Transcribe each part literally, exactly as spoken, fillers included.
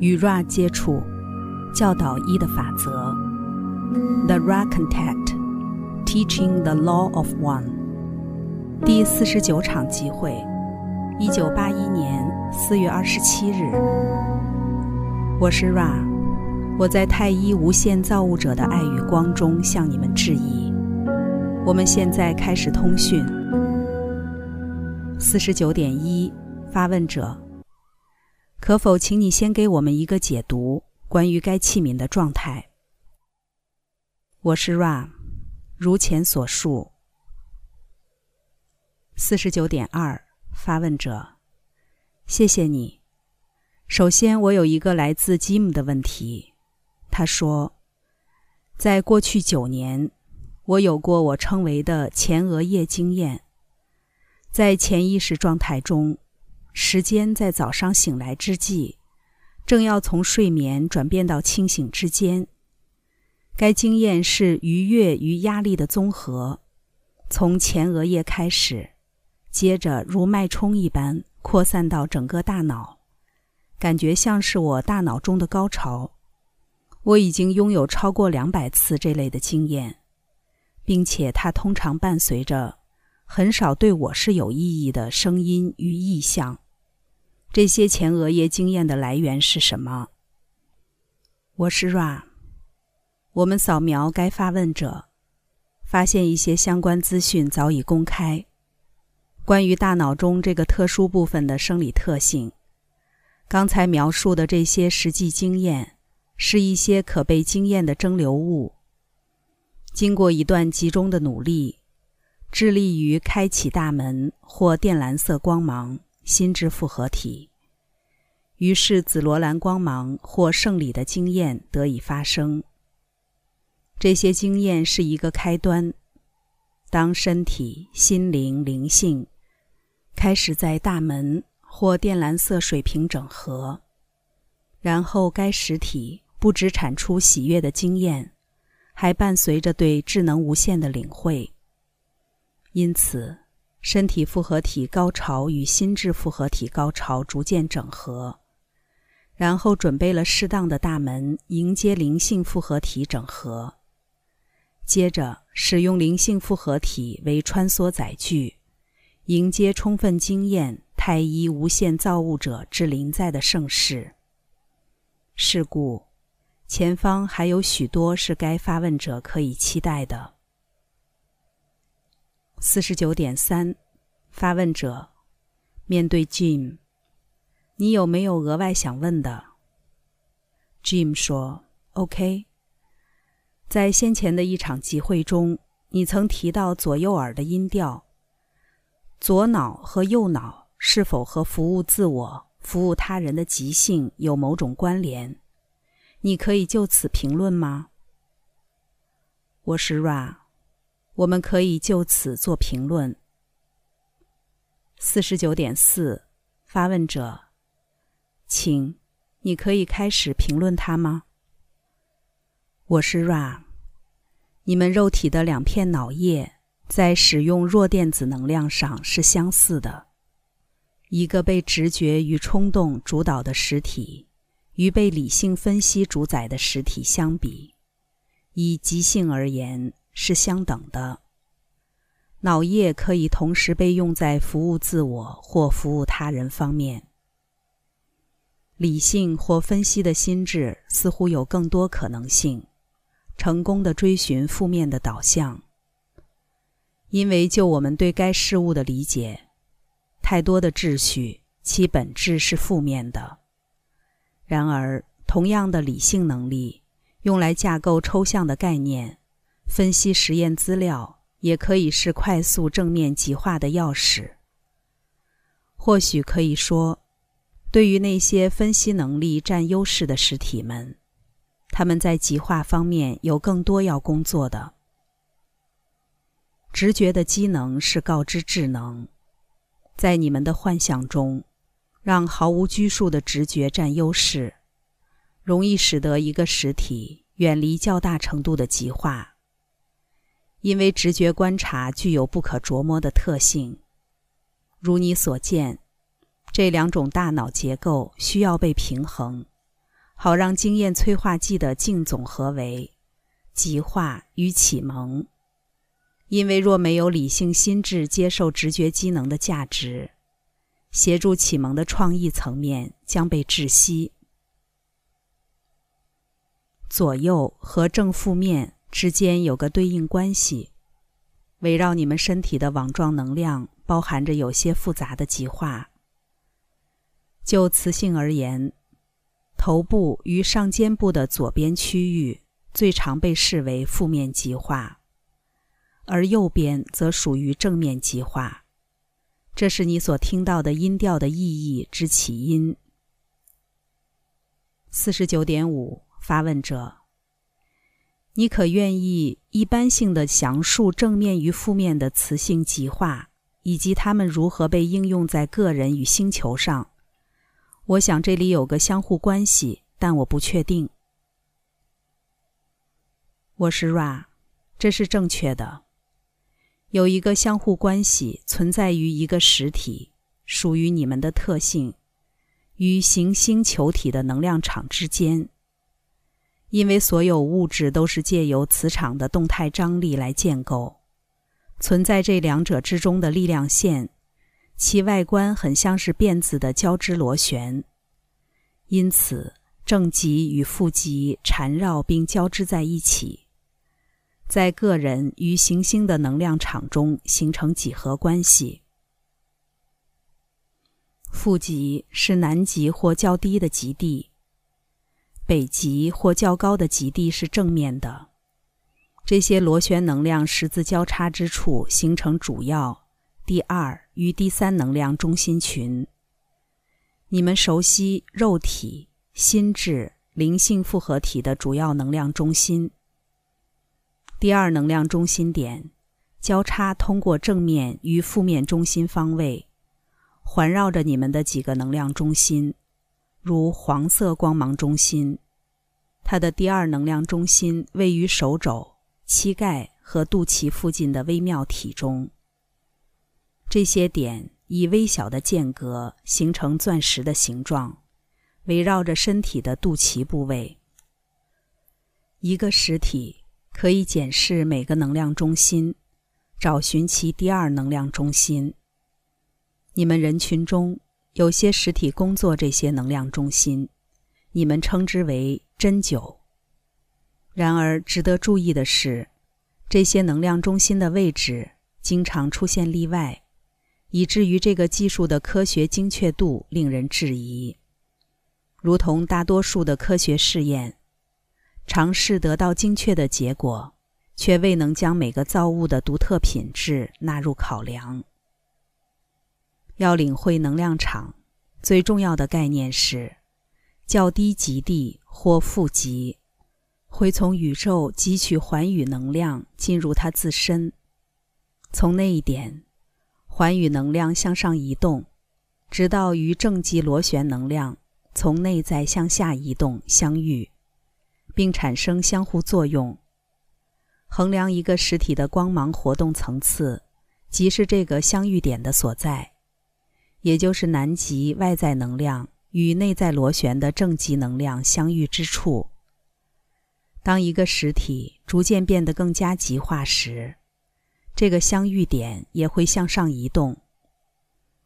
与 Ra 接触，教导一的法则 The Ra Contact Teaching the Law of One。 第四十九场集会，一九八一年四月二十七日。我是 Ra， 我在太一无限造物者的爱与光中向你们致意。我们现在开始通讯。四十九点一，发问者：可否请你先给我们一个解读，关于该器皿的状态？我是 Ra， 如前所述。四十九点二，发问者：谢谢你。首先，我有一个来自 Jim 的问题。他说，在过去九年，我有过我称为的前额叶经验。在潜意识状态中，时间在早上醒来之际，正要从睡眠转变到清醒之间。该经验是愉悦与压力的综合，从前额叶开始，接着如脉冲一般扩散到整个大脑，感觉像是我大脑中的高潮。我已经拥有超过两百次这类的经验，并且它通常伴随着很少对我是有意义的声音与意象。这些前额叶经验的来源是什么？我是 Ra。 我们扫描该发问者，发现一些相关资讯早已公开，关于大脑中这个特殊部分的生理特性。刚才描述的这些实际经验是一些可被经验的蒸馏物。经过一段集中的努力，致力于开启大门或靛蓝色光芒心智复合体，于是紫罗兰光芒或圣礼的经验得以发生。这些经验是一个开端，当身体、心灵、灵性开始在大门或靛蓝色水平整合，然后该实体不只产出喜悦的经验，还伴随着对智能无限的领会。因此，身体复合体高潮与心智复合体高潮逐渐整合，然后准备了适当的大门迎接灵性复合体整合。接着，使用灵性复合体为穿梭载具，迎接充分经验太一无限造物者之临在的盛世。是故，前方还有许多是该发问者可以期待的。四十九点三，发问者，面对 Jim， 你有没有额外想问的？ Jim 说 OK。 在先前的一场集会中，你曾提到左右耳的音调，左脑和右脑是否和服务自我、服务他人的极性有某种关联？你可以就此评论吗？我是 Ra，我们可以就此做评论。 四十九点四， 发问者，请，你可以开始评论它吗？我是 Ra。 你们肉体的两片脑叶在使用弱电子能量上是相似的，一个被直觉与冲动主导的实体与被理性分析主宰的实体相比，以极性而言是相等的。脑叶可以同时被用在服务自我或服务他人方面。理性或分析的心智似乎有更多可能性，成功地追寻负面的导向。因为就我们对该事物的理解，太多的秩序其本质是负面的。然而，同样的理性能力用来架构抽象的概念，分析实验资料，也可以是快速正面极化的钥匙。或许可以说，对于那些分析能力占优势的实体们，他们在极化方面有更多要工作的。直觉的机能是告知智能。在你们的幻想中，让毫无拘束的直觉占优势，容易使得一个实体远离较大程度的极化。因为直觉观察具有不可琢磨的特性，如你所见，这两种大脑结构需要被平衡，好让经验催化剂的净总和为极化与启蒙。因为若没有理性心智接受直觉机能的价值，协助启蒙的创意层面将被窒息。左右和正负面之间有个对应关系，围绕你们身体的网状能量包含着有些复杂的极化。就磁性而言，头部与上肩部的左边区域最常被视为负面极化，而右边则属于正面极化，这是你所听到的音调的意义之起因。 四十九点五 发问者，你可愿意一般性的详述正面与负面的磁性极化，以及它们如何被应用在个人与星球上？我想这里有个相互关系，但我不确定。我是 Ra， 这是正确的。有一个相互关系存在于一个实体，属于你们的特性，与行星球体的能量场之间。因为所有物质都是借由磁场的动态张力来建构，存在这两者之中的力量线，其外观很像是辫子的交织螺旋，因此正极与负极缠绕并交织在一起。在个人与行星的能量场中形成几何关系。负极是南极或较低的极地，北极或较高的极地是正面的。这些螺旋能量十字交叉之处形成主要、第二与第三能量中心群。你们熟悉肉体、心智、灵性复合体的主要能量中心。第二能量中心点交叉通过正面与负面中心方位，环绕着你们的几个能量中心，如黄色光芒中心。它的第二能量中心位于手肘、膝盖和肚脐附近的微妙体中。这些点以微小的间隔形成钻石的形状，围绕着身体的肚脐部位。一个实体可以检视每个能量中心，找寻其第二能量中心。你们人群中有些实体工作这些能量中心，你们称之为针灸。然而值得注意的是，这些能量中心的位置经常出现例外，以至于这个技术的科学精确度令人质疑。如同大多数的科学试验，尝试得到精确的结果，却未能将每个造物的独特品质纳入考量。要领会能量场，最重要的概念是，较低极地或负极会从宇宙汲取环宇能量进入它自身。从那一点，环宇能量向上移动，直到与正极螺旋能量从内在向下移动相遇，并产生相互作用。衡量一个实体的光芒活动层次，即是这个相遇点的所在，也就是南极外在能量与内在螺旋的正极能量相遇之处。当一个实体逐渐变得更加极化时，这个相遇点也会向上移动。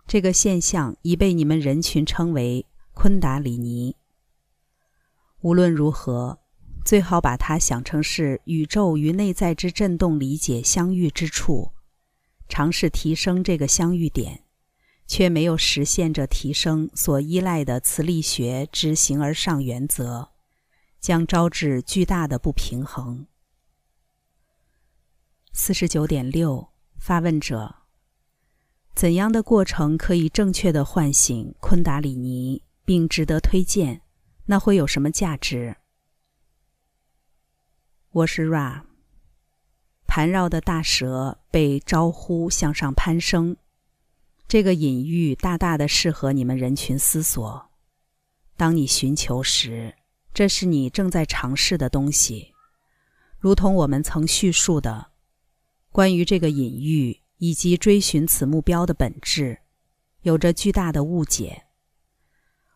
这个现象已被你们人群称为昆达里尼。无论如何，最好把它想成是宇宙与内在之振动理解相遇之处，尝试提升这个相遇点，却没有实现这提升所依赖的磁力学之形而上原则，将招致巨大的不平衡。 四十九点六 发问者，怎样的过程可以正确地唤醒昆达里尼，并值得推荐？那会有什么价值？我是 Ra。 盘绕的大蛇被招呼向上攀升，这个隐喻大大的适合你们人群思索。当你寻求时，这是你正在尝试的东西。如同我们曾叙述的，关于这个隐喻以及追寻此目标的本质，有着巨大的误解。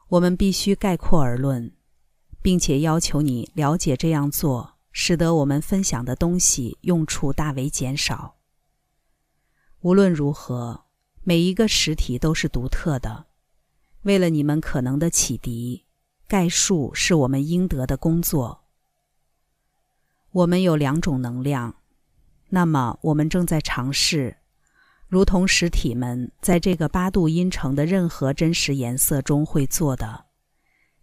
我们必须概括而论，并且要求你了解这样做，使得我们分享的东西用处大为减少。无论如何，每一个实体都是独特的。为了你们可能的启迪，概述是我们应得的工作。我们有两种能量，那么我们正在尝试，如同实体们在这个八度音程的任何真实颜色中会做的，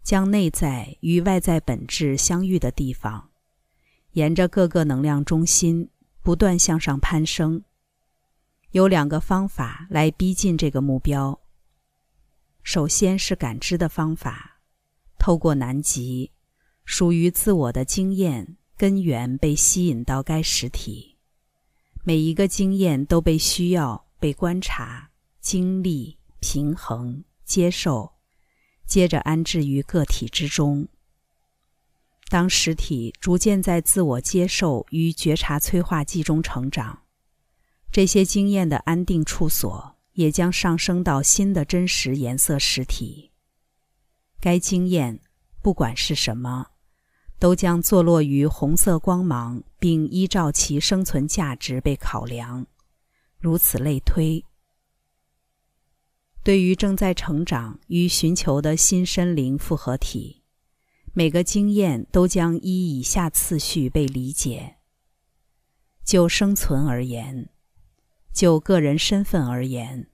将内在与外在本质相遇的地方，沿着各个能量中心不断向上攀升。有两个方法来逼近这个目标。首先是感知的方法，透过南极，属于自我的经验根源被吸引到该实体。每一个经验都被需要被观察、经历、平衡、接受，接着安置于个体之中。当实体逐渐在自我接受与觉察催化剂中成长，这些经验的安定处所也将上升到新的真实颜色实体。该经验，不管是什么，都将坐落于红色光芒，并依照其生存价值被考量，如此类推。对于正在成长与寻求的新身灵复合体，每个经验都将依以下次序被理解。就生存而言，就个人身份而言，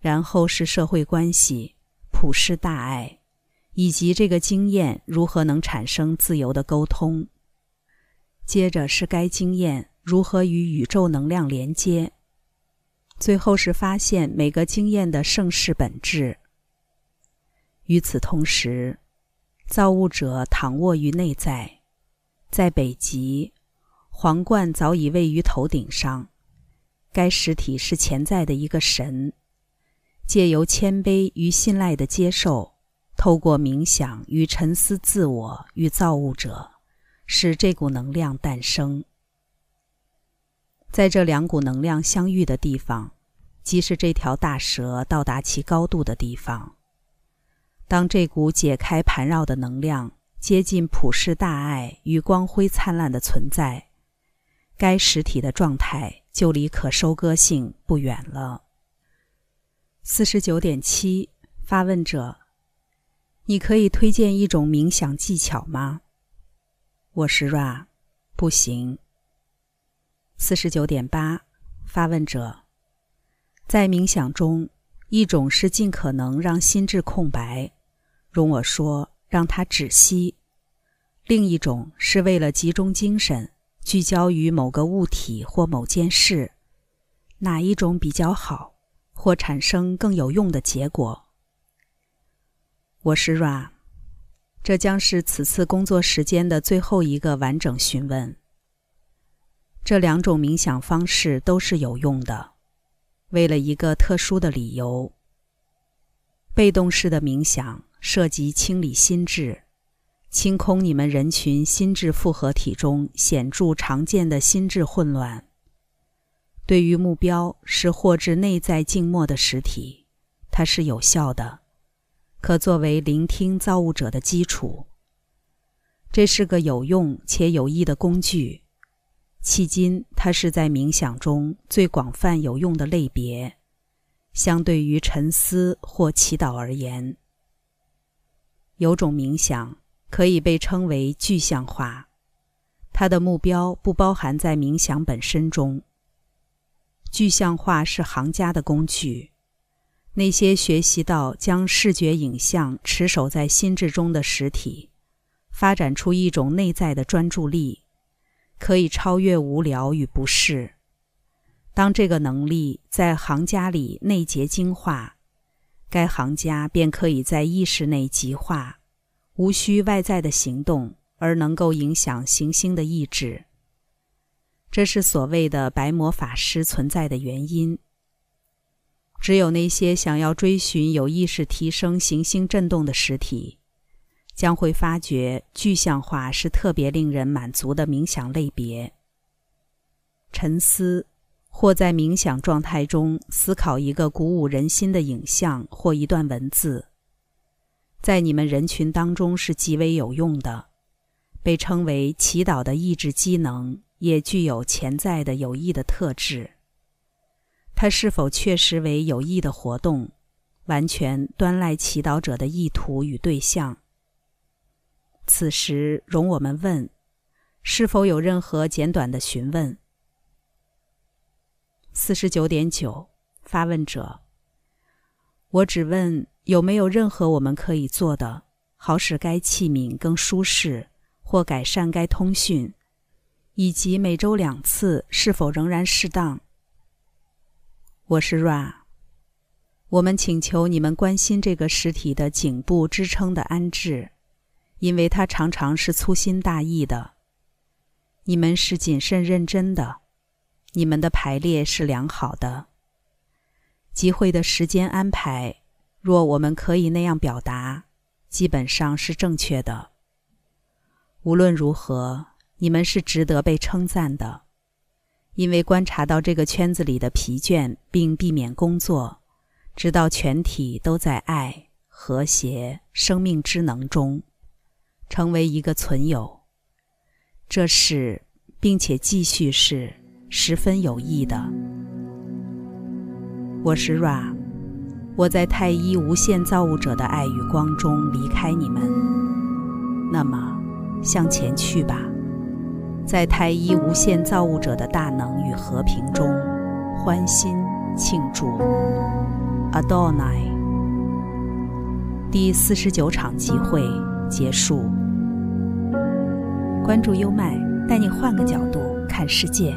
然后是社会关系、普世大爱，以及这个经验如何能产生自由的沟通。接着是该经验如何与宇宙能量连接。最后是发现每个经验的盛世本质。与此同时，造物者躺卧于内在，在北极，皇冠早已位于头顶上。该实体是潜在的一个神，借由谦卑与信赖的接受，透过冥想与沉思自我与造物者，使这股能量诞生。在这两股能量相遇的地方，即是这条大蛇到达其高度的地方。当这股解开盘绕的能量接近普世大爱与光辉灿烂的存在，该实体的状态就离可收割性不远了。 四十九点七 发问者：你可以推荐一种冥想技巧吗？我是 Ra， 不行。 四十九点八 发问者：在冥想中，一种是尽可能让心智空白，容我说，让它止息；另一种是为了集中精神，聚焦于某个物体或某件事，哪一种比较好，或产生更有用的结果？我是 Ra， 这将是此次工作时间的最后一个完整询问。这两种冥想方式都是有用的，为了一个特殊的理由。被动式的冥想涉及清理心智，清空你们人群心智复合体中显著常见的心智混乱。对于目标是获至内在静默的实体，它是有效的，可作为聆听造物者的基础。这是个有用且有益的工具，迄今它是在冥想中最广泛有用的类别，相对于沉思或祈祷而言。有种冥想可以被称为具象化，它的目标不包含在冥想本身中。具象化是行家的工具，那些学习到将视觉影像持守在心智中的实体，发展出一种内在的专注力，可以超越无聊与不适。当这个能力在行家里内结精化，该行家便可以在意识内极化，无需外在的行动而能够影响行星的意志。这是所谓的白魔法师存在的原因。只有那些想要追寻有意识提升行星振动的实体，将会发觉具象化是特别令人满足的冥想类别。沉思，或在冥想状态中思考一个鼓舞人心的影像或一段文字，在你们人群当中是极为有用的，被称为祈祷的意志机能，也具有潜在的有益的特质。它是否确实为有益的活动，完全端赖祈祷者的意图与对象。此时，容我们问，是否有任何简短的询问？ 四十九点九 发问者：我只问有没有任何我们可以做的，好使该器皿更舒适，或改善该通讯，以及每周两次是否仍然适当。我是 Ra， 我们请求你们关心这个实体的颈部支撑的安置，因为它常常是粗心大意的。你们是谨慎认真的，你们的排列是良好的。集会的时间安排，若我们可以那样表达，基本上是正确的。无论如何，你们是值得被称赞的，因为观察到这个圈子里的疲倦，并避免工作，直到全体都在爱、和谐、生命之能中，成为一个存有。这是，并且继续是十分有益的。我是 Ra， 我在太一无限造物者的爱与光中离开你们。那么，向前去吧，在太一无限造物者的大能与和平中，欢欣庆祝。Adonai。第四十九场集会结束。关注优麦，带你换个角度看世界。